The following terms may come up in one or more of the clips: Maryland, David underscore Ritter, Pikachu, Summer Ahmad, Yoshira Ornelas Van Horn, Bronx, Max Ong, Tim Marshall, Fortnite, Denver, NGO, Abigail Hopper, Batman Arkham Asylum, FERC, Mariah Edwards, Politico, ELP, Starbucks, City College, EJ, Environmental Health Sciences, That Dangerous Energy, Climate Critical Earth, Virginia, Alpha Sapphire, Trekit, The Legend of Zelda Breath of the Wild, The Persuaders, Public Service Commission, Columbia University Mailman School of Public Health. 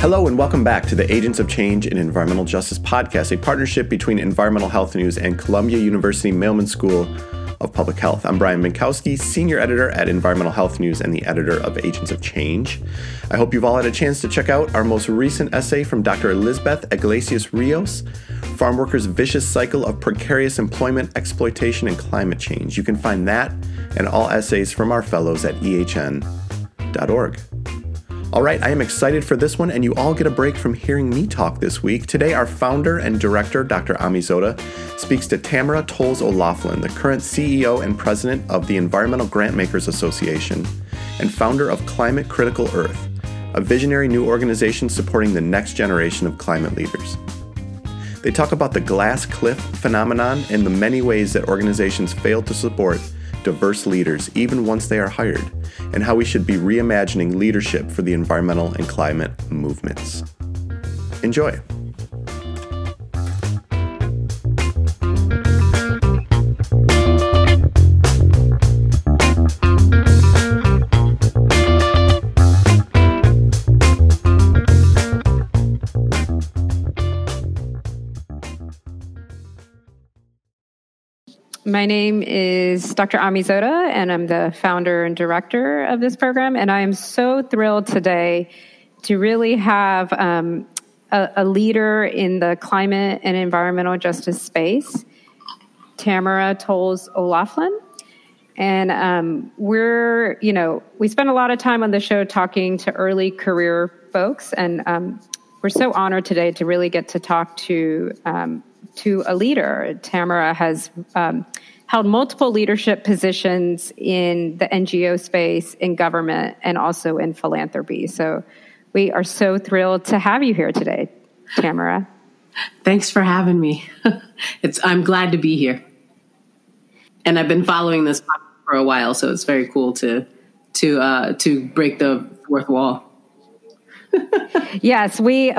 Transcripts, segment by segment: Hello and welcome back to the Agents of Change in Environmental Justice podcast, a partnership between Environmental Health News and Columbia University Mailman School of Public Health. I'm Brian Minkowski, Senior Editor at Environmental Health News and the Editor of Agents of Change. I hope you've all had a chance to check out our most recent essay from Dr. Elizabeth Iglesias-Rios, Farm Workers' Vicious Cycle of Precarious Employment, Exploitation, and Climate Change. You can find that and all essays from our fellows at ehn.org. All right, I am excited for this one, and you all get a break from hearing me talk this week. Today, our founder and director, Dr. Ami Zoda, speaks to Tamara Tolles O'Loughlin, the current CEO and president of the Environmental Grantmakers Association and founder of Climate Critical Earth, a visionary new organization supporting the next generation of climate leaders. They talk about the glass cliff phenomenon and the many ways that organizations fail to support diverse leaders, even once they are hired, and how we should be reimagining leadership for the environmental and climate movements. Enjoy. My name is Dr. Ami Zoda, and I'm the founder and director of this program. And I am so thrilled today to really have a leader in the climate and environmental justice space, Tamara Tolles O'Loughlin. And we spend a lot of time on the show talking to early career folks, and we're so honored today to really get to talk to a leader. Tamara has held multiple leadership positions in the NGO space, in government, and also in philanthropy. So we are so thrilled to have you here today, Tamara. Thanks for having me. I'm glad to be here. And I've been following this for a while, so it's very cool to break the fourth wall. Yes, we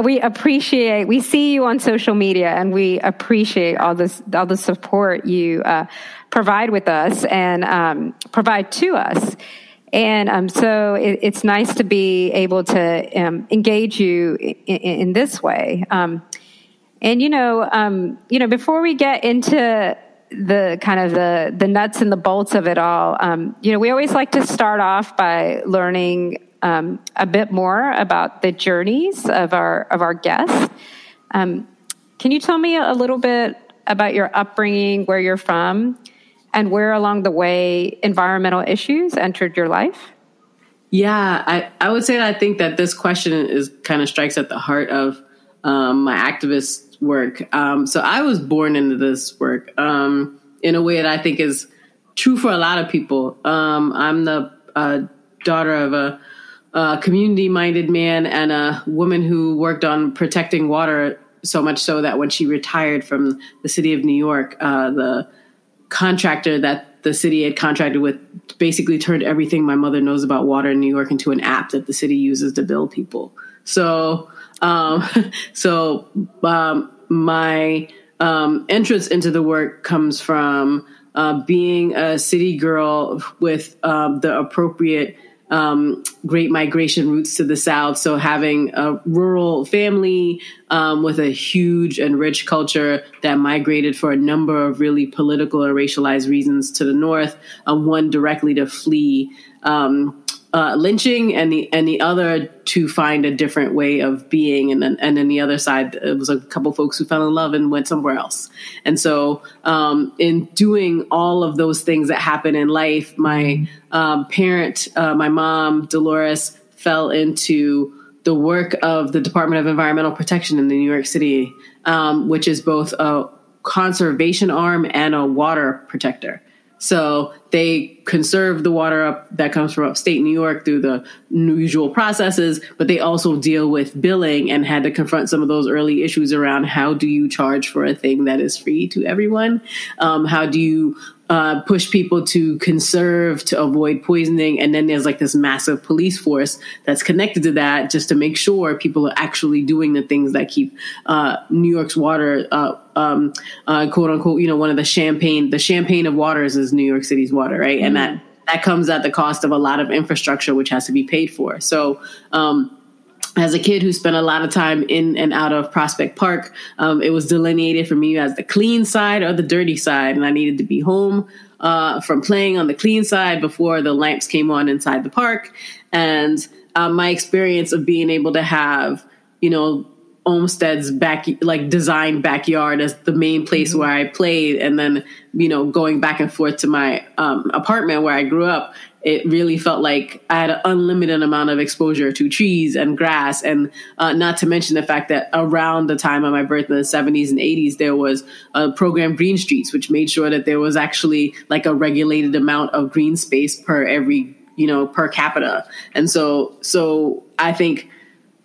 see you on social media, and we appreciate all the support you provide with us and provide to us. And so it's nice to be able to engage you in this way. Before we get into the kind of the nuts and the bolts of it all, we always like to start off by learning a bit more about the journeys of our guests. Can you tell me a little bit about your upbringing, where you're from, and where along the way environmental issues entered your life? Yeah, I would say that I think that this question is kind of strikes at the heart of my activist work. So I was born into this work in a way that I think is true for a lot of people. I'm the daughter of a community-minded man and a woman who worked on protecting water, so much so that when she retired from the city of New York, the contractor that the city had contracted with basically turned everything my mother knows about water in New York into an app that the city uses to bill people. So my entrance into the work comes from being a city girl with the appropriate great migration routes to the South. So having a rural family with a huge and rich culture that migrated for a number of really political or racialized reasons to the North, one directly to flee lynching and the other to find a different way of being. And then the other side, it was a couple folks who fell in love and went somewhere else. And so in doing all of those things that happen in life, my my mom, Dolores, fell into the work of the Department of Environmental Protection in New York City, which is both a conservation arm and a water protector. So they conserve the water up that comes from upstate New York through the usual processes, but they also deal with billing and had to confront some of those early issues around how do you charge for a thing that is free to everyone? How do you push people to conserve, to avoid poisoning? And then there's like this massive police force that's connected to that just to make sure people are actually doing the things that keep New York's water quote unquote, one of the champagne of waters is New York City's water, right? Mm-hmm. And that comes at the cost of a lot of infrastructure, which has to be paid for. So as a kid who spent a lot of time in and out of Prospect Park, it was delineated for me as the clean side or the dirty side. And I needed to be home from playing on the clean side before the lamps came on inside the park. And my experience of being able to have, you know, Olmstead's back, like design backyard as the main place where I played. And then, you know, going back and forth to my apartment where I grew up, it really felt like I had an unlimited amount of exposure to trees and grass. And not to mention the fact that around the time of my birth in the 70s and 80s, there was a program, Green Streets, which made sure that there was actually like a regulated amount of green space per every, you know, per capita. And so I think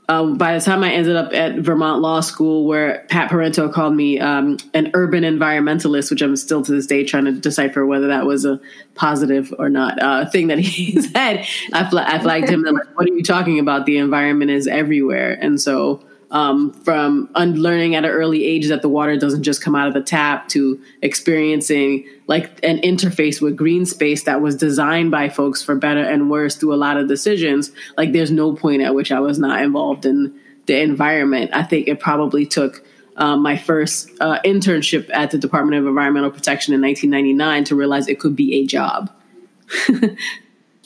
by the time I ended up at Vermont Law School, where Pat Parenteau called me an urban environmentalist, which I'm still to this day trying to decipher whether that was a positive or not thing that he said, I flagged him. And like, what are you talking about? The environment is everywhere. And so from unlearning at an early age that the water doesn't just come out of the tap, to experiencing like an interface with green space that was designed by folks for better and worse through a lot of decisions. Like there's no point at which I was not involved in the environment. I think it probably took my first internship at the Department of Environmental Protection in 1999 to realize it could be a job.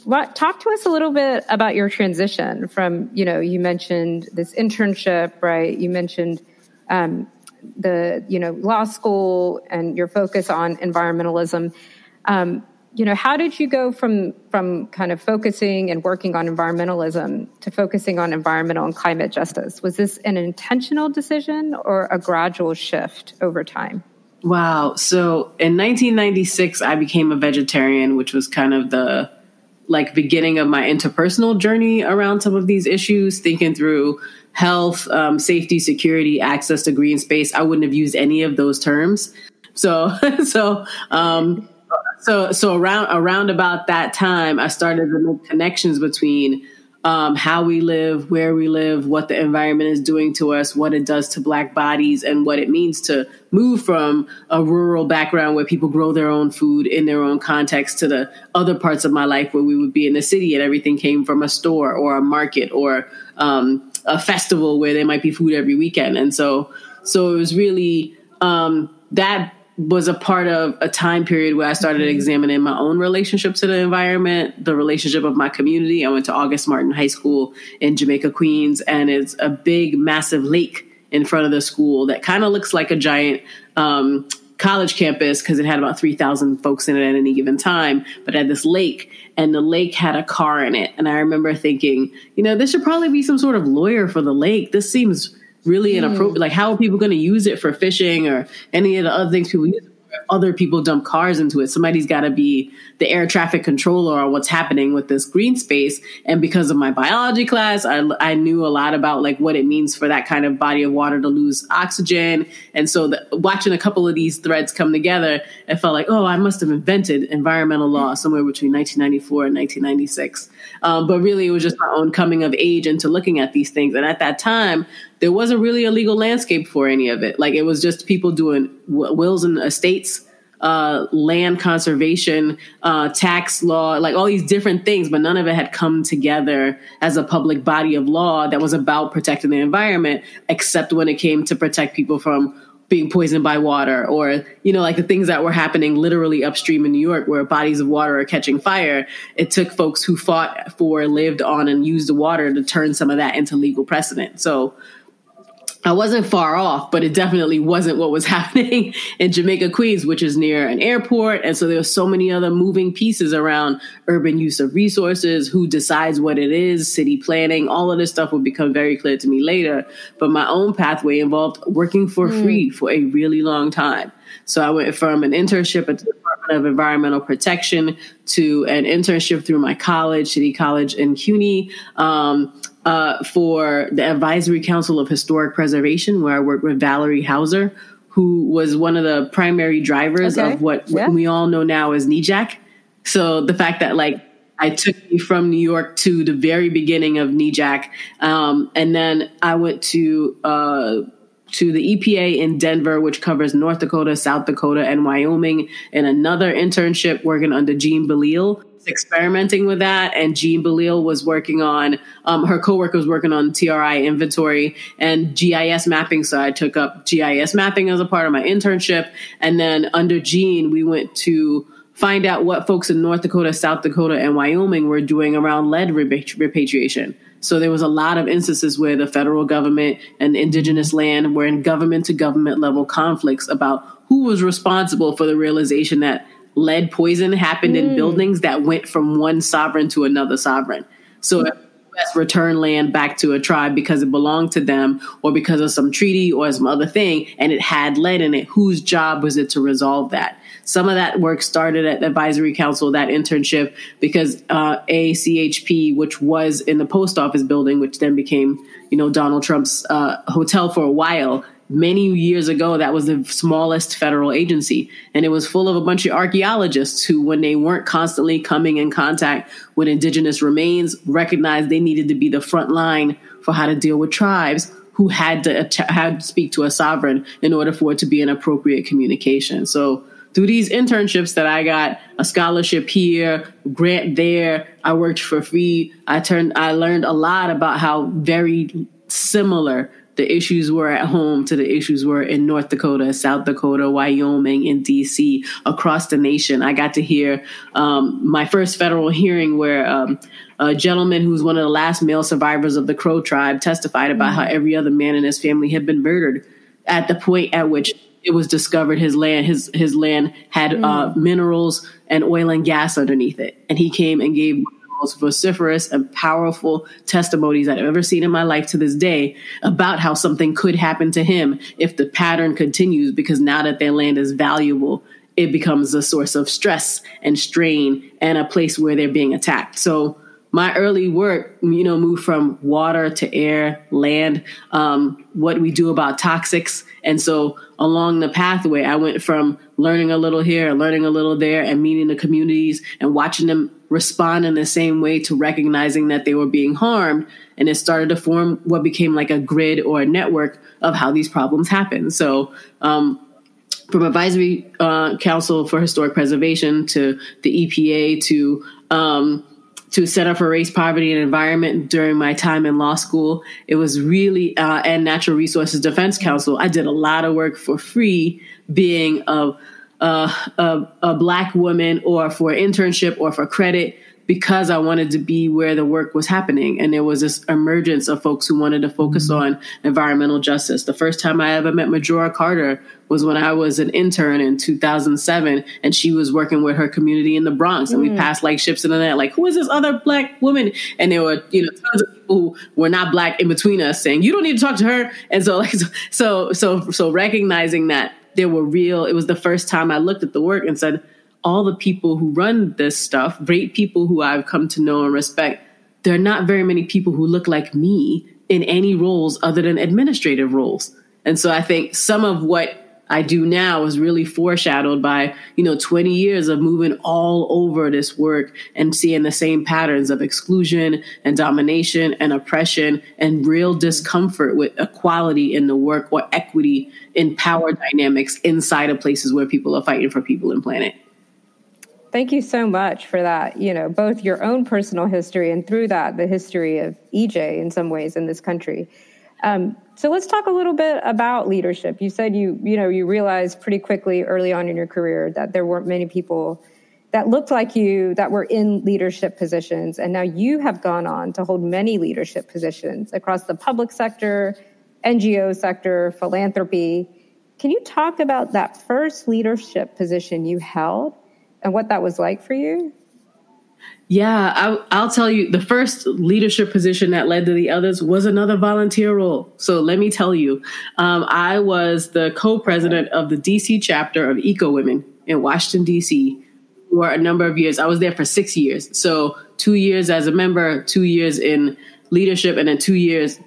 Well, talk to us a little bit about your transition from, you know, you mentioned this internship, right? You mentioned the, you know, law school and your focus on environmentalism. You know, how did you go from kind of focusing and working on environmentalism to focusing on environmental and climate justice? Was this an intentional decision or a gradual shift over time? Wow. So in 1996, I became a vegetarian, which was kind of the like beginning of my interpersonal journey around some of these issues, thinking through health, safety, security, access to green space. I wouldn't have used any of those terms. So around about that time, I started to make connections between how we live, where we live, what the environment is doing to us, what it does to Black bodies, and what it means to move from a rural background where people grow their own food in their own context to the other parts of my life where we would be in the city and everything came from a store or a market or a festival where there might be food every weekend. And so it was really that was a part of a time period where I started examining my own relationship to the environment, the relationship of my community. I went to August Martin High School in Jamaica, Queens, and it's a big, massive lake in front of the school that kind of looks like a giant college campus because it had about 3,000 folks in it at any given time, but had this lake, and the lake had a car in it. And I remember thinking, you know, this should probably be some sort of lawyer for the lake. This seems really inappropriate. Like, how are people going to use it for fishing or any of the other things people use it for? Other people dump cars into it. Somebody's got to be the air traffic controller on what's happening with this green space. And because of my biology class, I knew a lot about like what it means for that kind of body of water to lose oxygen. And so watching a couple of these threads come together, it felt like, oh, I must have invented environmental law somewhere between 1994 and 1996. But really, it was just my own coming of age into looking at these things. And at that time, there wasn't really a legal landscape for any of it. Like, it was just people doing wills and estates, land conservation, tax law, like all these different things. But none of it had come together as a public body of law that was about protecting the environment, except when it came to protect people from being poisoned by water, or, you know, like the things that were happening literally upstream in New York where bodies of water are catching fire. It took folks who fought for, lived on, and used the water to turn some of that into legal precedent. So I wasn't far off, but it definitely wasn't what was happening in Jamaica, Queens, which is near an airport. And so there were so many other moving pieces around urban use of resources, who decides what it is, city planning, all of this stuff would become very clear to me later. But my own pathway involved working for free for a really long time. So I went from an internship at the Department of Environmental Protection to an internship through my college, City College and CUNY, for the Advisory Council of Historic Preservation, where I worked with Valerie Hauser, who was one of the primary drivers of what we all know now as NEJAC. So the fact that, like, I took me from New York to the very beginning of NEJAC, and then I went to the EPA in Denver, which covers North Dakota, South Dakota, and Wyoming, and another internship working under Jean Baleal, experimenting with that, and Jean Baleal was working on, her coworker was working on TRI inventory and GIS mapping. So I took up GIS mapping as a part of my internship. And then under Jean, we went to find out what folks in North Dakota, South Dakota, and Wyoming were doing around lead repatriation. So there was a lot of instances where the federal government and indigenous land were in government-to-government level conflicts about who was responsible for the realization that lead poison happened in buildings that went from one sovereign to another sovereign. So if the U.S. returned land back to a tribe because it belonged to them or because of some treaty or some other thing, and it had lead in it, whose job was it to resolve that? Some of that work started at the Advisory Council, that internship, because ACHP, which was in the post office building, which then became, you know, Donald Trump's hotel for a while, many years ago, that was the smallest federal agency. And it was full of a bunch of archaeologists who, when they weren't constantly coming in contact with indigenous remains, recognized they needed to be the front line for how to deal with tribes who had to speak to a sovereign in order for it to be an appropriate communication. So through these internships that I got, a scholarship here, grant there, I worked for free. I learned a lot about how very similar the issues were at home to the issues were in North Dakota, South Dakota, Wyoming, and D.C., across the nation. I got to hear my first federal hearing where a gentleman who's one of the last male survivors of the Crow tribe testified about how every other man in his family had been murdered at the point at which it was discovered his land had minerals and oil and gas underneath it. And he came and gave one of the most vociferous and powerful testimonies I've ever seen in my life to this day about how something could happen to him if the pattern continues, because now that their land is valuable, it becomes a source of stress and strain and a place where they're being attacked. So my early work, you know, moved from water to air, land, what we do about toxics. And so along the pathway, I went from learning a little here and learning a little there and meeting the communities and watching them respond in the same way to recognizing that they were being harmed. And it started to form what became like a grid or a network of how these problems happen. So, from Advisory Council for Historic Preservation to the EPA to Center for Race, Poverty, and Environment during my time in law school. It was really, and Natural Resources Defense Council. I did a lot of work for free being a Black woman, or for internship or for credit, because I wanted to be where the work was happening. And there was this emergence of folks who wanted to focus on environmental justice. The first time I ever met Majora Carter was when I was an intern in 2007, and she was working with her community in the Bronx. And we passed like ships in the net, like, who is this other Black woman? And there were, you know, tons of people who were not Black in between us saying, you don't need to talk to her. And so, like, so recognizing that there were real, it was the first time I looked at the work and said, all the people who run this stuff, great people who I've come to know and respect, there are not very many people who look like me in any roles other than administrative roles. And so I think some of what I do now is really foreshadowed by, you know, 20 years of moving all over this work and seeing the same patterns of exclusion and domination and oppression and real discomfort with equality in the work or equity in power dynamics inside of places where people are fighting for people and planet. Thank you so much for that, you know, both your own personal history and through that, the history of EJ in some ways in this country. So let's talk a little bit about leadership. You said you realized pretty quickly early on in your career that there weren't many people that looked like you that were in leadership positions. And now you have gone on to hold many leadership positions across the public sector, NGO sector, philanthropy. Can you talk about that first leadership position you held and what that was like for you? Yeah, I'll tell you, the first leadership position that led to the others was another volunteer role. So let me tell you, I was the co-president of the D.C. chapter of Eco Women in Washington, D.C. for a number of years. I was there for 6 years. So 2 years as a member, 2 years in leadership, and then two years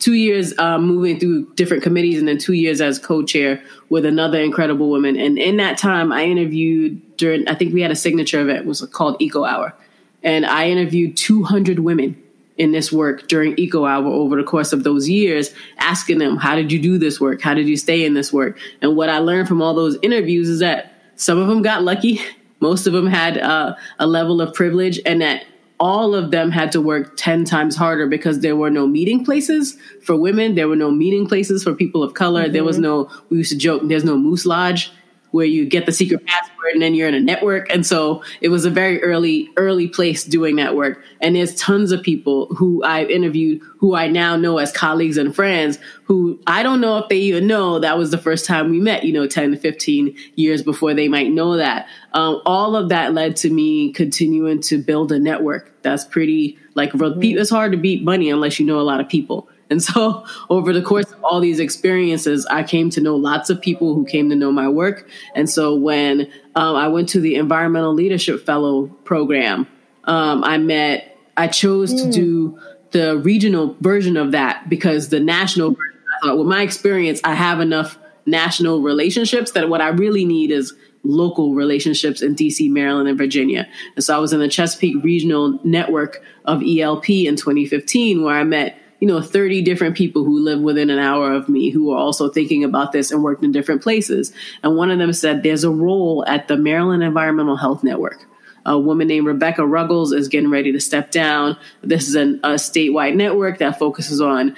moving through different committees, and then 2 years as co-chair with another incredible woman. And in that time, I interviewed I think we had a signature event, it was called Eco Hour. And I interviewed 200 women in this work during Eco Hour over the course of those years, asking them, how did you do this work? How did you stay in this work? And what I learned from all those interviews is that some of them got lucky Most of them had a level of privilege, and that all of them had to work 10 times harder because there were no meeting places for women. There were no meeting places for people of color. Mm-hmm. There was no, we used to joke, there's no Moose Lodge, where you get the secret password and then you're in a network. And so it was a very early place doing that work. And there's tons of people who I've interviewed who I now know as colleagues and friends who I don't know if they even know that was the first time we met, 10 to 15 years before they might know that. All of that led to me continuing to build a network. That's pretty, it's hard to beat money unless you know a lot of people. And so over the course of all these experiences, I came to know lots of people who came to know my work. And so when I went to the Environmental Leadership Fellow program, I chose to do the regional version of that because the national version, I thought, with my experience, I have enough national relationships that what I really need is local relationships in DC, Maryland, and Virginia. And so I was in the Chesapeake Regional Network of ELP in 2015, where I met 30 different people who live within an hour of me who are also thinking about this and worked in different places. And one of them said, there's a role at the Maryland Environmental Health Network. A woman named Rebecca Ruggles is getting ready to step down. This is a statewide network that focuses on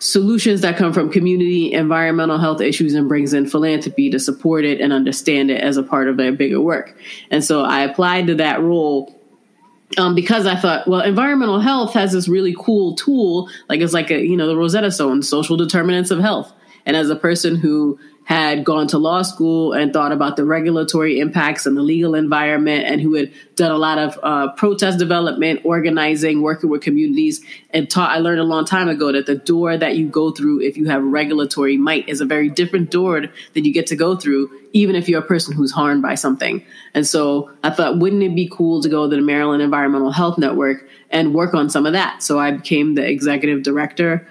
solutions that come from community environmental health issues and brings in philanthropy to support it and understand it as a part of their bigger work. And so I applied to that role because I thought, well, environmental health has this really cool tool. It's like the Rosetta Stone, social determinants of health. And as a person who had gone to law school and thought about the regulatory impacts and the legal environment, and who had done a lot of protest development, organizing, working with communities, and I learned a long time ago that the door that you go through if you have regulatory might is a very different door that you get to go through, even if you're a person who's harmed by something. And so I thought, wouldn't it be cool to go to the Maryland Environmental Health Network and work on some of that? So I became the executive director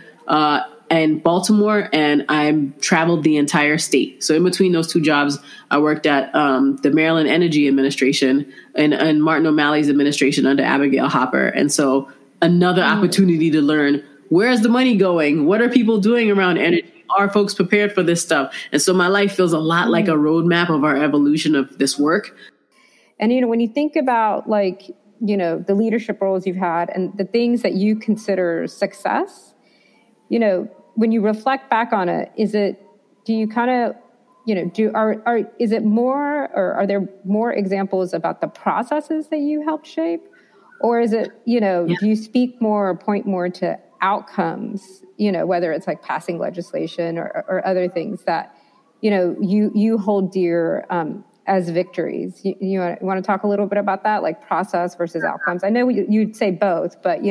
in Baltimore, and I traveled the entire state. So in between those two jobs, I worked at the Maryland Energy Administration and Martin O'Malley's administration under Abigail Hopper. And so another opportunity to learn, where is the money going? What are people doing around energy? Are folks prepared for this stuff? And so my life feels a lot like a roadmap of our evolution of this work. And, when you think about the leadership roles you've had and the things that you consider success, when you reflect back on it, are there more examples about the processes that you helped shape? Or is it, do you speak more or point more to outcomes, whether it's like passing legislation or other things that, you hold dear as victories? You want to talk a little bit about that, like process versus outcomes? I know you'd say both, but,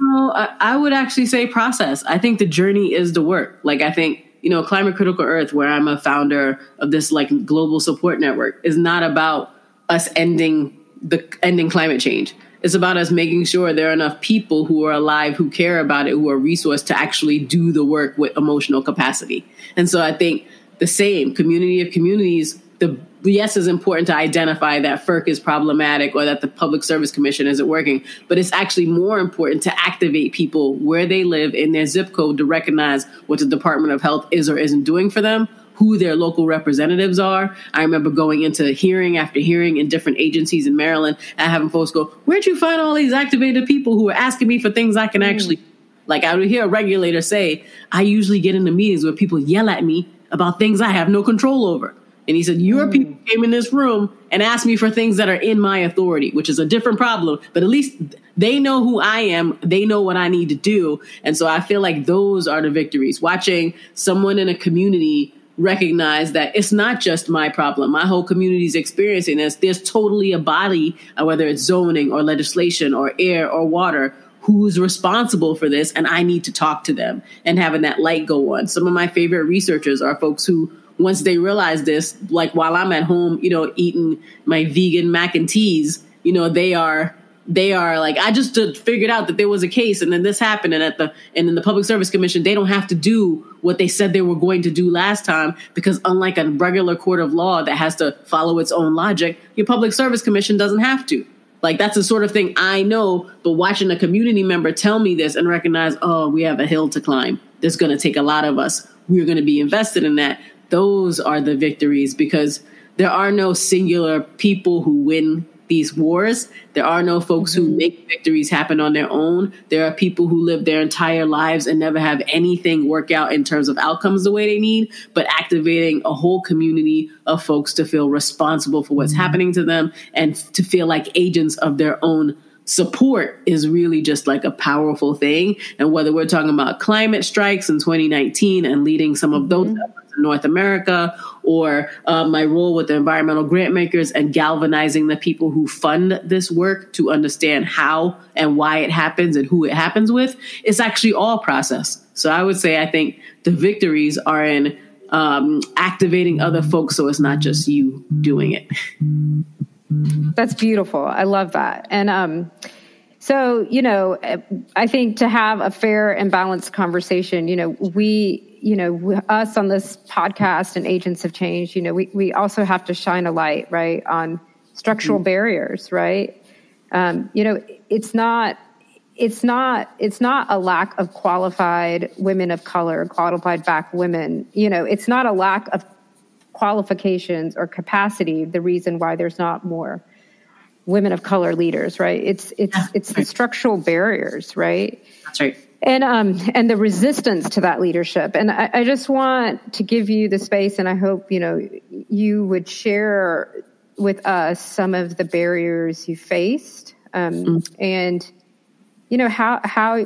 No, I would actually say process. I think the journey is the work. I think, Climate Critical Earth, where I'm a founder of this global support network, is not about us ending climate change. It's about us making sure there are enough people who are alive, who care about it, who are resourced to actually do the work with emotional capacity. And so I think the same community of communities, yes, it's important to identify that FERC is problematic or that the Public Service Commission isn't working, but it's actually more important to activate people where they live in their zip code to recognize what the Department of Health is or isn't doing for them, who their local representatives are. I remember going into hearing after hearing in different agencies in Maryland and having folks go, where'd you find all these activated people who are asking me for things I can actually... I would hear a regulator say, I usually get into meetings where people yell at me about things I have no control over. And he said, your people came in this room and asked me for things that are in my authority, which is a different problem. But at least they know who I am. They know what I need to do. And so I feel like those are the victories. Watching someone in a community recognize that it's not just my problem. My whole community is experiencing this. There's totally a body, whether it's zoning or legislation or air or water, who's responsible for this. And I need to talk to them, and having that light go on. Some of my favorite researchers are folks who, once they realize this, while I'm at home, eating my vegan mac and teas, they are I just figured out that there was a case, and then this happened, and then the Public Service Commission, they don't have to do what they said they were going to do last time, because unlike a regular court of law that has to follow its own logic, your Public Service Commission doesn't have to. That's the sort of thing I know, but watching a community member tell me this and recognize, oh, we have a hill to climb. That's going to take a lot of us. We're going to be invested in that. Those are the victories, because there are no singular people who win these wars. There are no folks who make victories happen on their own. There are people who live their entire lives and never have anything work out in terms of outcomes the way they need, but activating a whole community of folks to feel responsible for what's happening to them and to feel like agents of their own support is really just like a powerful thing. And whether we're talking about climate strikes in 2019 and leading some of those efforts in North America, or my role with the Environmental Grantmakers and galvanizing the people who fund this work to understand how and why it happens and who it happens with, it's actually all process. So I would say I think the victories are in activating other folks so it's not just you doing it. That's beautiful. I love that. And so, you know, I think to have a fair and balanced conversation, you know, us on this podcast and Agents of Change, you know, we also have to shine a light, right, on structural barriers, right? You know, it's not a lack of qualified women of color, qualified Black women. You know, it's not a lack of qualifications or capacity the reason why there's not more women of color leaders, right? It's the structural barriers, right? That's right. And the resistance to that leadership. And I just want to give you the space, and I hope, you know, you would share with us some of the barriers you faced, and, you know, how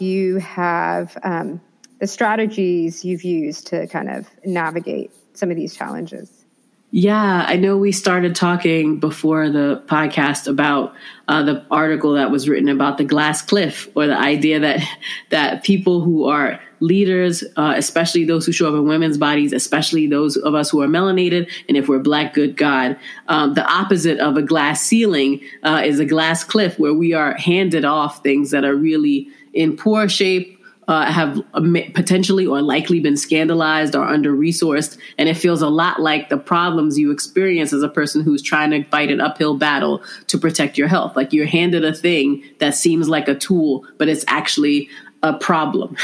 you have the strategies you've used to kind of navigate some of these challenges. Yeah, I know we started talking before the podcast about the article that was written about the glass cliff, or the idea that people who are leaders, especially those who show up in women's bodies, especially those of us who are melanated, and if we're Black, good God, the opposite of a glass ceiling is a glass cliff, where we are handed off things that are really in poor shape, have potentially or likely been scandalized or under-resourced. And it feels a lot like the problems you experience as a person who's trying to fight an uphill battle to protect your health. Like, you're handed a thing that seems like a tool, but it's actually a problem.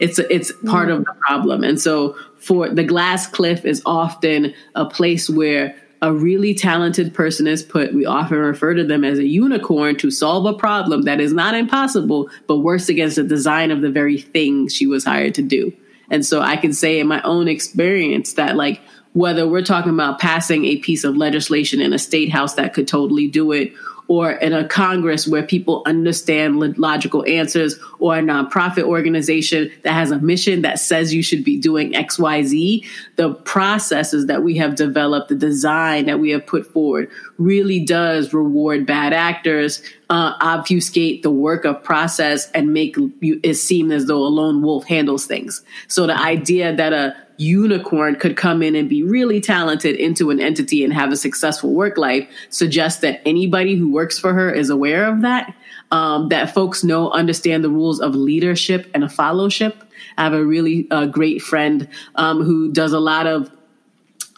It's part of the problem. And so for the glass cliff is often a place where a really talented person is put. We often refer to them as a unicorn to solve a problem that is not impossible, but works against the design of the very thing she was hired to do. And so I can say in my own experience that, like, whether we're talking about passing a piece of legislation in a state house that could totally do it, or in a Congress where people understand logical answers, or a nonprofit organization that has a mission that says you should be doing X, Y, Z, the processes that we have developed, the design that we have put forward really does reward bad actors, obfuscate the work of process, and make it seem as though a lone wolf handles things. So the idea that a unicorn could come in and be really talented into an entity and have a successful work life suggests that anybody who works for her is aware of that, that folks know, understand the rules of leadership and a fellowship. I have a really great friend who does a lot of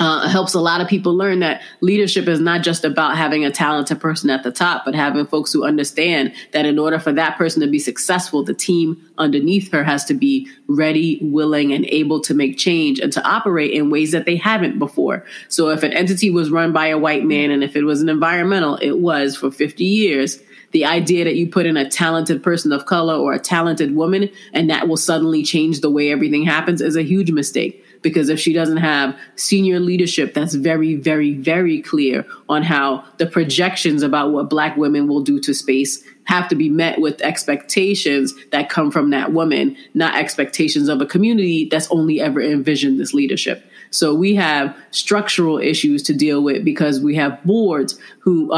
helps a lot of people learn that leadership is not just about having a talented person at the top, but having folks who understand that in order for that person to be successful, the team underneath her has to be ready, willing, and able to make change and to operate in ways that they haven't before. So if an entity was run by a white man, and if it was an environmental, it was for 50 years, the idea that you put in a talented person of color or a talented woman, and that will suddenly change the way everything happens, is a huge mistake. Because if she doesn't have senior leadership that's very, very, very clear on how the projections about what Black women will do to space have to be met with expectations that come from that woman, not expectations of a community that's only ever envisioned this leadership. So we have structural issues to deal with because we have boards who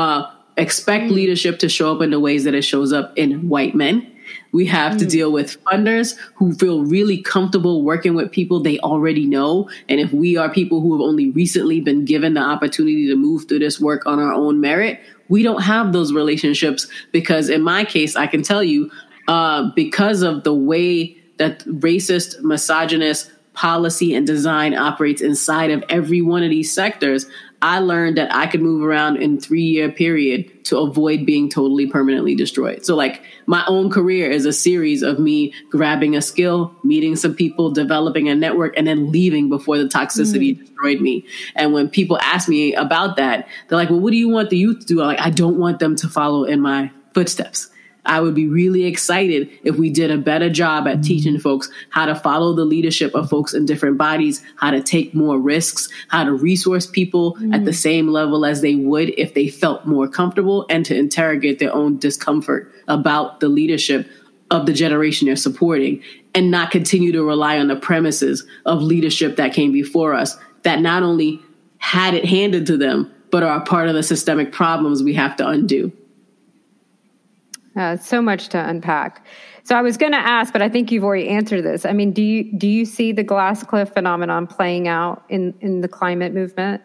expect leadership to show up in the ways that it shows up in white men. We have to deal with funders who feel really comfortable working with people they already know. And if we are people who have only recently been given the opportunity to move through this work on our own merit, we don't have those relationships because, in my case, I can tell you, because of the way that racist, misogynist policy and design operates inside of every one of these sectors, I learned that I could move around in 3-year period to avoid being totally permanently destroyed. So like my own career is a series of me grabbing a skill, meeting some people, developing a network, and then leaving before the toxicity destroyed me. And when people ask me about that, they're like, well, what do you want the youth to do? I'm like, I don't want them to follow in my footsteps. I would be really excited if we did a better job at teaching folks how to follow the leadership of folks in different bodies, how to take more risks, how to resource people at the same level as they would if they felt more comfortable, and to interrogate their own discomfort about the leadership of the generation they're supporting, and not continue to rely on the premises of leadership that came before us that not only had it handed to them, but are a part of the systemic problems we have to undo. So much to unpack. So I was going to ask, but I think you've already answered this. I mean, do you see the glass cliff phenomenon playing out in the climate movement?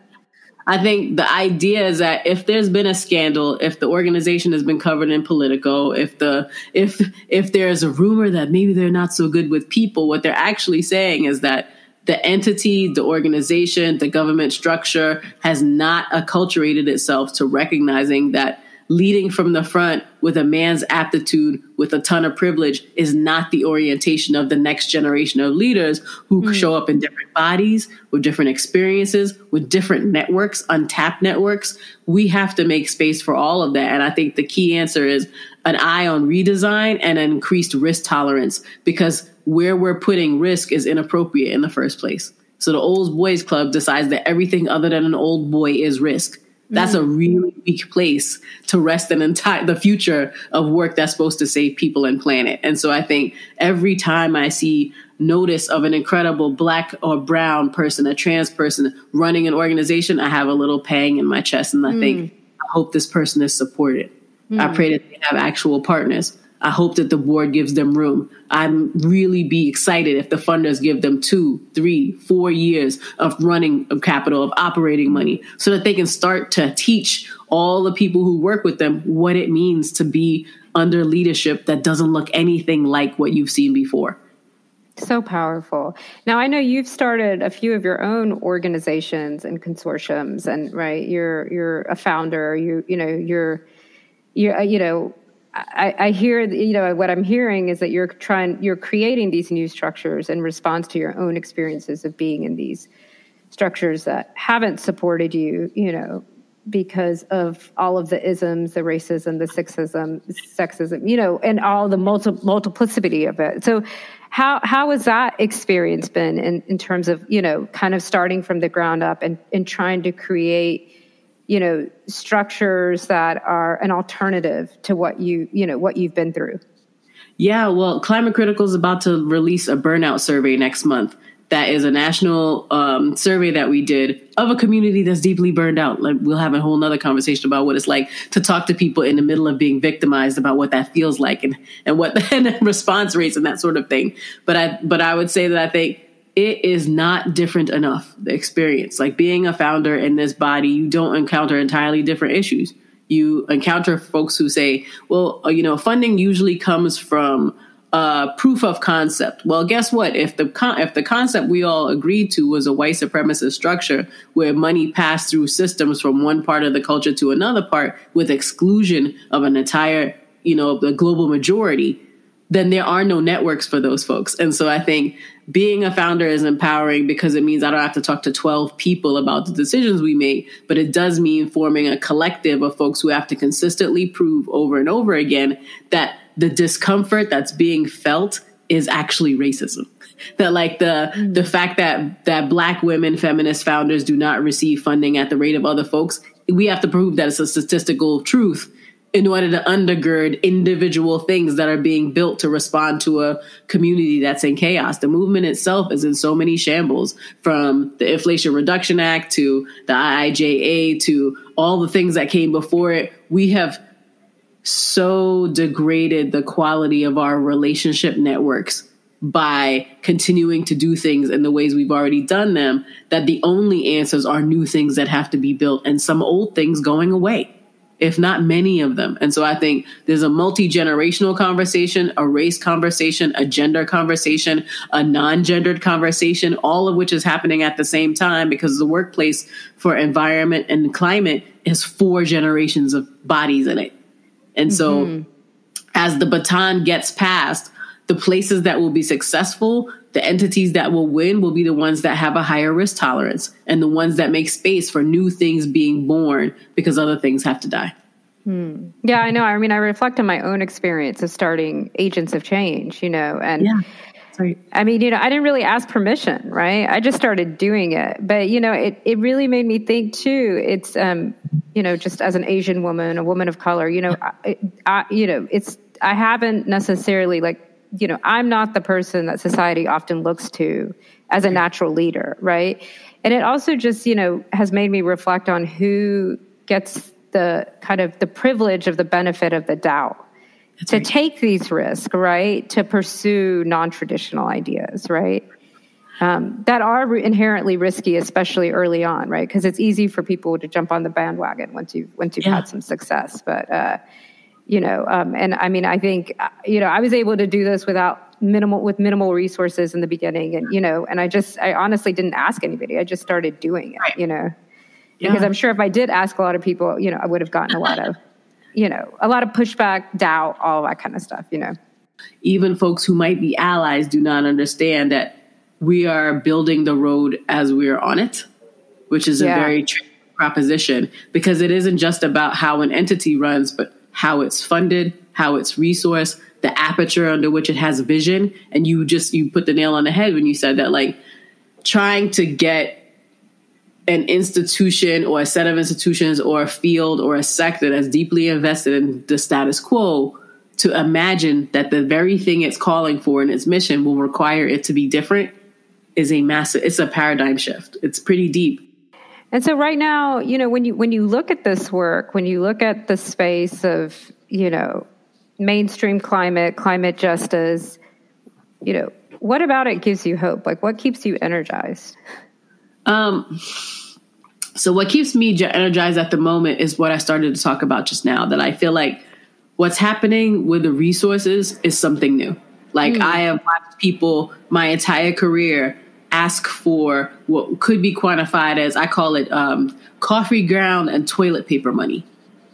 I think the idea is that if there's been a scandal, if the organization has been covered in Politico, if there's a rumor that maybe they're not so good with people, what they're actually saying is that the entity, the organization, the government structure has not acculturated itself to recognizing that leading from the front with a man's aptitude, with a ton of privilege, is not the orientation of the next generation of leaders who show up in different bodies, with different experiences, with different networks, untapped networks. We have to make space for all of that. And I think the key answer is an eye on redesign and an increased risk tolerance, because where we're putting risk is inappropriate in the first place. So the Old Boys Club decides that everything other than an old boy is risk. That's a really weak place to rest the future of work that's supposed to save people and planet. And so I think every time I see notice of an incredible Black or brown person, a trans person running an organization, I have a little pang in my chest. And I think, I hope this person is supported. I pray that they have actual partners. I hope that the board gives them room. I'd really be excited if the funders give them 2, 3, 4 years of running of capital, of operating money, so that they can start to teach all the people who work with them what it means to be under leadership that doesn't look anything like what you've seen before. So powerful. Now, I know you've started a few of your own organizations and consortiums, and right, you're a founder. I hear, what I'm hearing is that you're creating these new structures in response to your own experiences of being in these structures that haven't supported you, because of all of the isms, the racism, the sexism, and all the multiplicity of it. So how has that experience been in terms of, kind of starting from the ground up and trying to create structures that are an alternative to what you've been through? Yeah, well, Climate Critical is about to release a burnout survey next month. That is a national survey that we did of a community that's deeply burned out. Like, we'll have a whole nother conversation about what it's like to talk to people in the middle of being victimized about what that feels like and what the response rates and that sort of thing. But I would say that I think it is not different enough, the experience. Like being a founder in this body, you don't encounter entirely different issues. You encounter folks who say, well, funding usually comes from proof of concept. Well, guess what? If the concept we all agreed to was a white supremacist structure where money passed through systems from one part of the culture to another part with exclusion of an entire, the global majority, then there are no networks for those folks. And so I think being a founder is empowering because it means I don't have to talk to 12 people about the decisions we make, but it does mean forming a collective of folks who have to consistently prove over and over again that the discomfort that's being felt is actually racism. That like the fact that Black women feminist founders do not receive funding at the rate of other folks, we have to prove that it's a statistical truth in order to undergird individual things that are being built to respond to a community that's in chaos. The movement itself is in so many shambles, from the Inflation Reduction Act to the IIJA to all the things that came before it. We have so degraded the quality of our relationship networks by continuing to do things in the ways we've already done them, that the only answers are new things that have to be built and some old things going away. if not many of them. And so I think there's a multi-generational conversation, a race conversation, a gender conversation, a non-gendered conversation, all of which is happening at the same time because the workplace for environment and climate has 4 generations of bodies in it. And so as the baton gets passed, the places that will be successful, the entities that will win will be the ones that have a higher risk tolerance and the ones that make space for new things being born because other things have to die. Yeah, I know. I mean, I reflect on my own experience of starting Agents of Change, you know, and I mean, you know, I didn't really ask permission, right? I just started doing it. But, you know, it really made me think, too, it's, you know, just as an Asian woman, a woman of color, you know, I haven't necessarily like, you know, I'm not the person that society often looks to as a natural leader, right? And it also just, you know, has made me reflect on who gets the kind of the privilege of the benefit of the doubt to take these risks, right? To pursue non-traditional ideas, right? That are inherently risky, especially early on, right? Because it's easy for people to jump on the bandwagon once you've had some success, but, you know, and I mean, I think, you know, I was able to do this with minimal resources in the beginning. And, you know, and I honestly didn't ask anybody. I just started doing it, you know, because I'm sure if I did ask a lot of people, you know, I would have gotten a lot of, you know, a lot of pushback, doubt, all that kind of stuff, you know. Even folks who might be allies do not understand that we are building the road as we are on it, which is a very tricky proposition because it isn't just about how an entity runs, but how it's funded, how it's resourced, the aperture under which it has vision. And you put the nail on the head when you said that, like, trying to get an institution or a set of institutions or a field or a sector that's deeply invested in the status quo to imagine that the very thing it's calling for in its mission will require it to be different is it's a paradigm shift. It's pretty deep. And so right now, you know, when you look at this work, when you look at the space of, you know, mainstream climate justice, you know, what about it gives you hope? Like, what keeps you energized? So what keeps me energized at the moment is what I started to talk about just now, that I feel like what's happening with the resources is something new. Like I have watched people my entire career ask for what could be quantified as, I call it coffee ground and toilet paper money.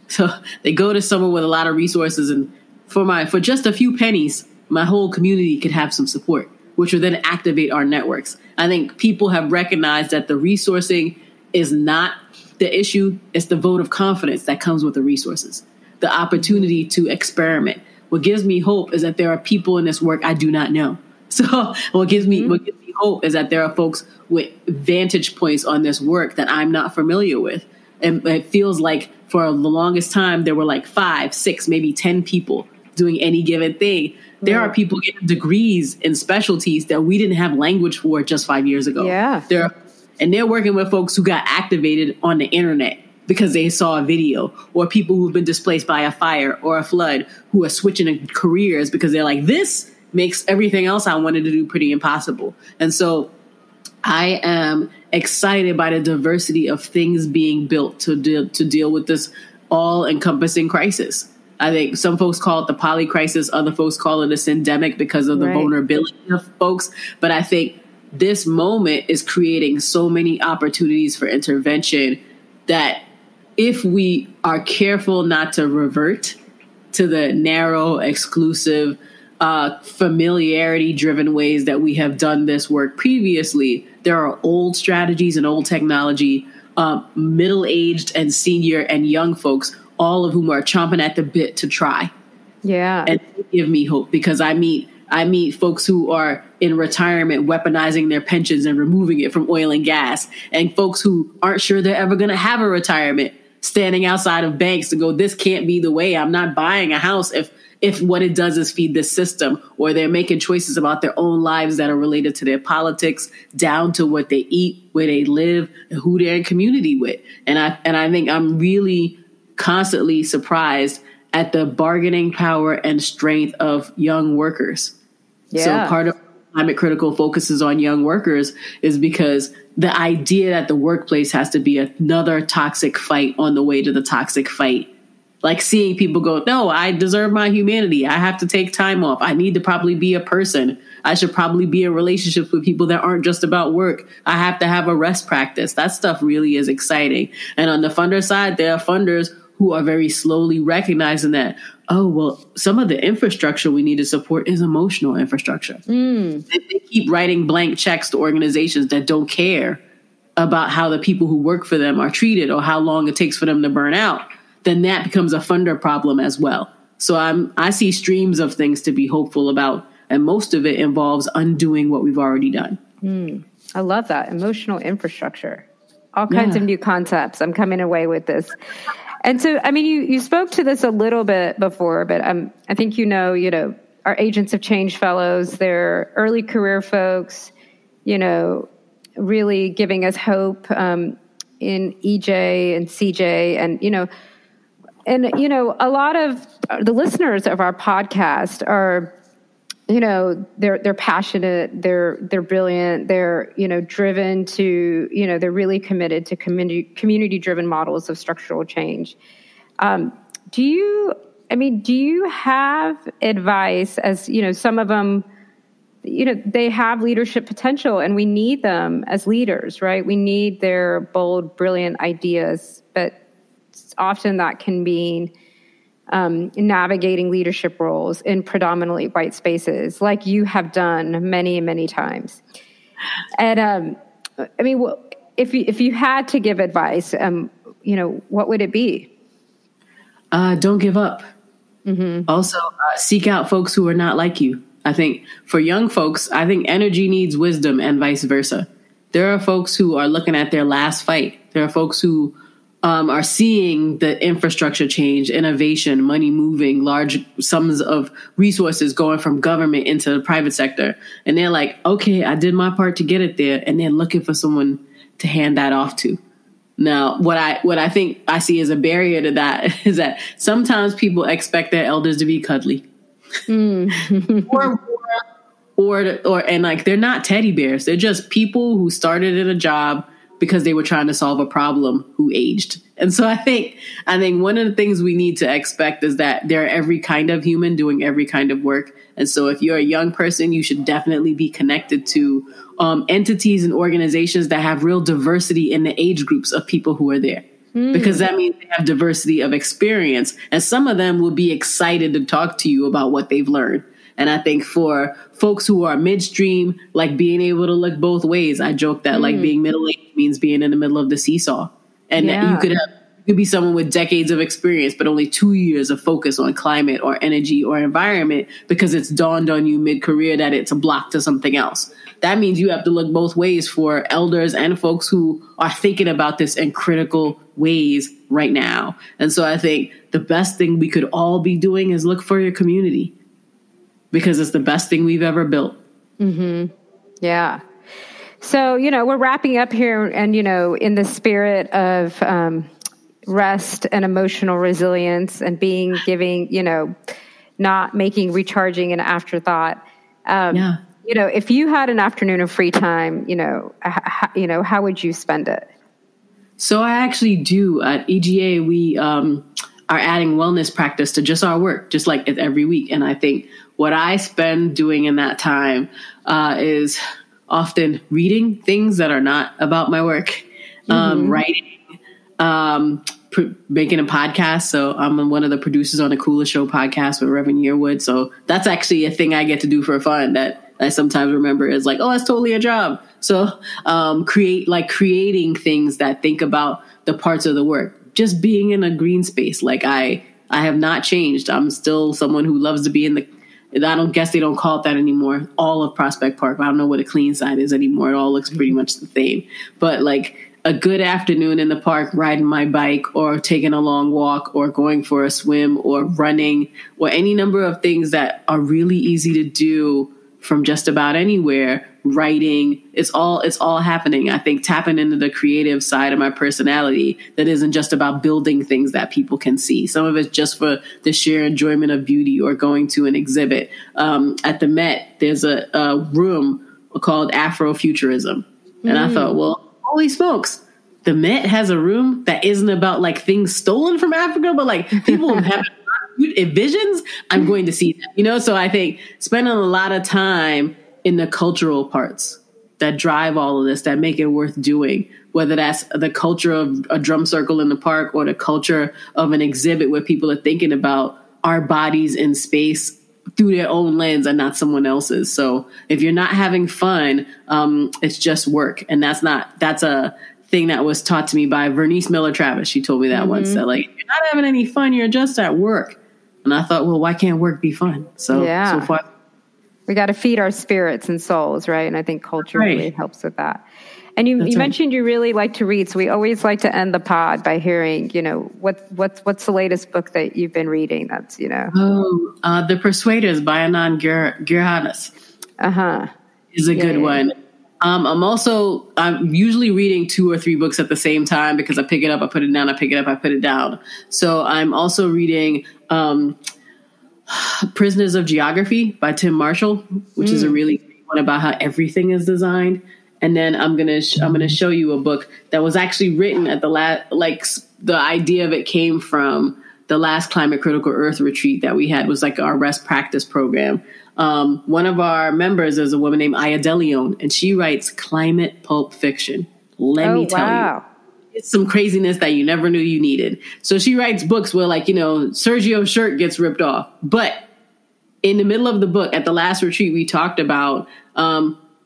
So they go to someone with a lot of resources, and for just a few pennies, my whole community could have some support, which would then activate our networks. I think people have recognized that the resourcing is not the issue. It's the vote of confidence that comes with the resources, the opportunity to experiment. What gives me hope is that there are people in this work I do not know. So what gives me hope is that there are folks with vantage points on this work that I'm not familiar with. And it feels like for the longest time, there were like 5, 6, maybe 10 people doing any given thing. There are people getting degrees in specialties that we didn't have language for just 5 years ago. Yeah. And they're working with folks who got activated on the internet because they saw a video, or people who've been displaced by a fire or a flood who are switching careers because they're like, this makes everything else I wanted to do pretty impossible. And so I am excited by the diversity of things being built to deal with this all-encompassing crisis. I think some folks call it the poly crisis. Other folks call it a syndemic because of the vulnerability of folks. But I think this moment is creating so many opportunities for intervention that if we are careful not to revert to the narrow, exclusive, familiarity driven ways that we have done this work previously, there are old strategies and old technology, middle-aged and senior and young folks, all of whom are chomping at the bit to try. Yeah. And give me hope, because I meet folks who are in retirement weaponizing their pensions and removing it from oil and gas, and folks who aren't sure they're ever going to have a retirement standing outside of banks to go, this can't be the way. I'm not buying a house if what it does is feed this system, or they're making choices about their own lives that are related to their politics, down to what they eat, where they live, and who they're in community with. And I think I'm really constantly surprised at the bargaining power and strength of young workers. Yeah. So part of Climate Critical focuses on young workers is because the idea that the workplace has to be another toxic fight on the way to the toxic fight like seeing people go, no, I deserve my humanity. I have to take time off. I need to probably be a person. I should probably be in relationships with people that aren't just about work. I have to have a rest practice. That stuff really is exciting. And on the funder side, there are funders who are very slowly recognizing that, oh, well, some of the infrastructure we need to support is emotional infrastructure. They keep writing blank checks to organizations that don't care about how the people who work for them are treated or how long it takes for them to burn out, then that becomes a funder problem as well. So I see streams of things to be hopeful about, and most of it involves undoing what we've already done. I love that. Emotional infrastructure. All kinds of new concepts. I'm coming away with this. And so, I mean, you spoke to this a little bit before, but I think you know, our Agents of Change fellows, they're early career folks, you know, really giving us hope in EJ and CJ. And, you know, a lot of the listeners of our podcast are, you know, they're passionate, they're brilliant, they're, you know, driven to, you know, they're really committed to community-driven models of structural change. Do you have advice as, you know, some of them, you know, they have leadership potential and we need them as leaders, right? We need their bold, brilliant ideas, but often that can mean navigating leadership roles in predominantly white spaces, like you have done many, many times. And I mean, if you had to give advice, you know, what would it be? Don't give up. Mm-hmm. Also, seek out folks who are not like you. I think for young folks, I think energy needs wisdom and vice versa. There are folks who are looking at their last fight. There are folks who are seeing the infrastructure change, innovation, money moving, large sums of resources going from government into the private sector. And they're like, okay, I did my part to get it there. And they're looking for someone to hand that off to. Now, what I think I see as a barrier to that is that sometimes people expect their elders to be cuddly. And like, they're not teddy bears. They're just people who started at a job because they were trying to solve a problem who aged. And so I think one of the things we need to expect is that there are every kind of human doing every kind of work. And so if you're a young person, you should definitely be connected to entities and organizations that have real diversity in the age groups of people who are there. Because that means they have diversity of experience. And some of them will be excited to talk to you about what they've learned. And I think for folks who are midstream, like being able to look both ways, I joke that like being middle-aged means being in the middle of the seesaw. And that you could be someone with decades of experience, but only 2 years of focus on climate or energy or environment because it's dawned on you mid-career that it's a block to something else. That means you have to look both ways for elders and folks who are thinking about this in critical ways right now. And so I think the best thing we could all be doing is look for your community because it's the best thing we've ever built. Mm-hmm. Yeah. So, you know, we're wrapping up here and, you know, in the spirit of rest and emotional resilience and being giving, you know, not making recharging an afterthought. You know, if you had an afternoon of free time, you know, how would you spend it? So I actually do. At EGA, we are adding wellness practice to just our work, just like every week. And I think what I spend doing in that time is often reading things that are not about my work, writing, making a podcast. So I'm one of the producers on the Coolest Show podcast with Reverend Yearwood. So that's actually a thing I get to do for fun that I sometimes remember is like, oh, that's totally a job. So creating things that think about the parts of the work, just being in a green space. Like I have not changed. I'm still someone who loves to be in the, I don't guess they don't call it that anymore. All of Prospect Park. I don't know what a clean side is anymore. It all looks pretty much the same, but like a good afternoon in the park, riding my bike or taking a long walk or going for a swim or running or any number of things that are really easy to do from just about anywhere, writing, it's all happening. I think tapping into the creative side of my personality that isn't just about building things that people can see. Some of it's just for the sheer enjoyment of beauty or going to an exhibit. At the Met, there's a room called Afrofuturism. And I thought, well, holy smokes. the Met has a room that isn't about like things stolen from Africa, but like people have visions, I'm going to see that, you know? So I think spending a lot of time in the cultural parts that drive all of this, that make it worth doing, whether that's the culture of a drum circle in the park or the culture of an exhibit where people are thinking about our bodies in space through their own lens and not someone else's. So if you're not having fun, it's just work. And that's a thing that was taught to me by Vernice Miller Travis. She told me that once, that like, you're not having any fun, you're just at work. And I thought, well, why can't work be fun? So, yeah. So far, we got to feed our spirits and souls, right? And I think culture really helps with that. And you mentioned you really like to read, so we always like to end the pod by hearing, you know, what's the latest book that you've been reading? That's, you know, The Persuaders by Anand Girhanas. Is a good one. I'm usually reading 2 or 3 books at the same time because I pick it up, I put it down, I pick it up, I put it down. So I'm also reading Prisoners of Geography by Tim Marshall, which is a really great one about how everything is designed. And then I'm gonna show you a book that was actually written at the the idea of it came from the last Climate Critical Earth retreat that we had. Was like our rest practice program. One of our members is a woman named Aya DeLeon, and she writes climate pulp fiction. Let me tell you. It's some craziness that you never knew you needed. So she writes books where, like, you know, Sergio's shirt gets ripped off. But in the middle of the book, at the last retreat, we talked about,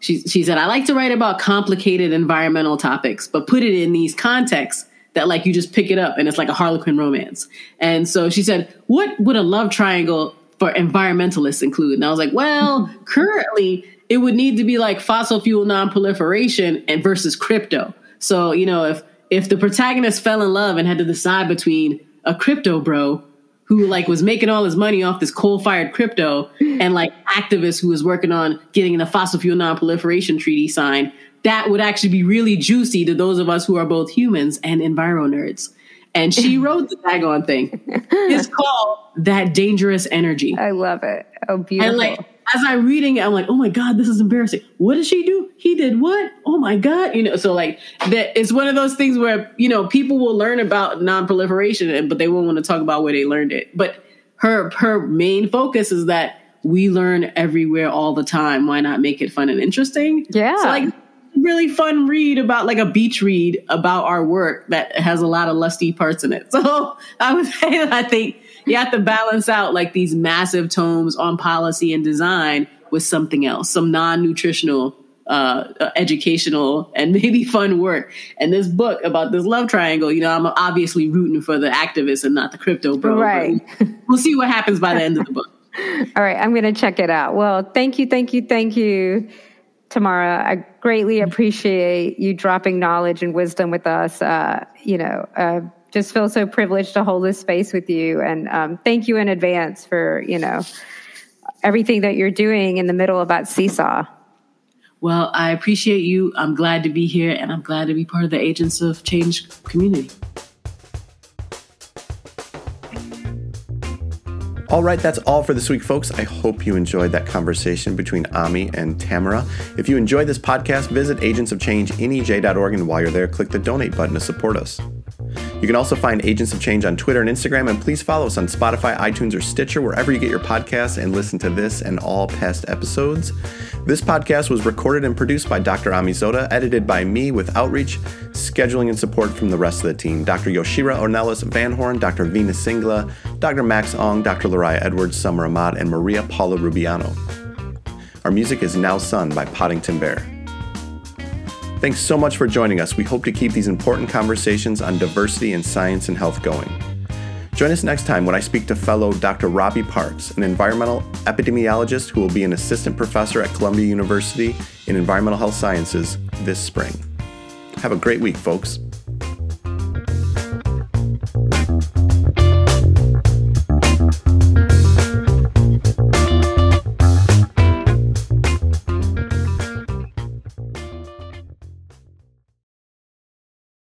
she said, I like to write about complicated environmental topics, but put it in these contexts that, like, you just pick it up and it's like a Harlequin romance. And so she said, what would a love triangle for environmentalists include? And I was like, well, currently it would need to be like fossil fuel non-proliferation and versus crypto. So, you know, if the protagonist fell in love and had to decide between a crypto bro who, like, was making all his money off this coal-fired crypto and, like, activists who was working on getting the fossil fuel non-proliferation treaty signed, that would actually be really juicy to those of us who are both humans and enviro nerds. And she wrote the daggone thing. It's called That Dangerous Energy. I love it. Oh, beautiful. And, like, as I'm reading it, I'm like, oh my God, this is embarrassing. What did she do? He did what? Oh my God. You know, so like that, it's one of those things where, you know, people will learn about non-proliferation, but they won't want to talk about where they learned it. But her main focus is that we learn everywhere all the time. Why not make it fun and interesting? Yeah. So, like, really fun read about, like, a beach read about our work that has a lot of lusty parts in it. So I would say that I think you have to balance out, like, these massive tomes on policy and design with something else, some non-nutritional, educational, and maybe fun work. And this book about this love triangle, you know, I'm obviously rooting for the activists and not the crypto bro. Right. We'll see what happens by the end of the book. All right. I'm going to check it out. Well, thank you. Tamara, I greatly appreciate you dropping knowledge and wisdom with us. Just feel so privileged to hold this space with you. And thank you in advance for, you know, everything that you're doing in the middle of that seesaw. Well, I appreciate you. I'm glad to be here, and I'm glad to be part of the Agents of Change community. All right, that's all for this week, folks. I hope you enjoyed that conversation between Ami and Tamara. If you enjoyed this podcast, visit Agents of Change, NEJ.org, and while you're there, click the donate button to support us. You can also find Agents of Change on Twitter and Instagram, and please follow us on Spotify, iTunes, or Stitcher, wherever you get your podcasts, and listen to this and all past episodes. This podcast was recorded and produced by Dr. Ami Zoda, edited by me with outreach, scheduling, and support from the rest of the team. Dr. Yoshira Ornelas Van Horn, Dr. Vina Singla, Dr. Max Ong, Dr. Mariah Edwards, Summer Ahmad, and Maria Paula Rubiano. Our music is Now Sun by Poddington Bear. Thanks so much for joining us. We hope to keep these important conversations on diversity and science and health going. Join us next time when I speak to fellow Dr. Robbie Parks, an environmental epidemiologist who will be an assistant professor at Columbia University in Environmental Health Sciences this spring. Have a great week, folks.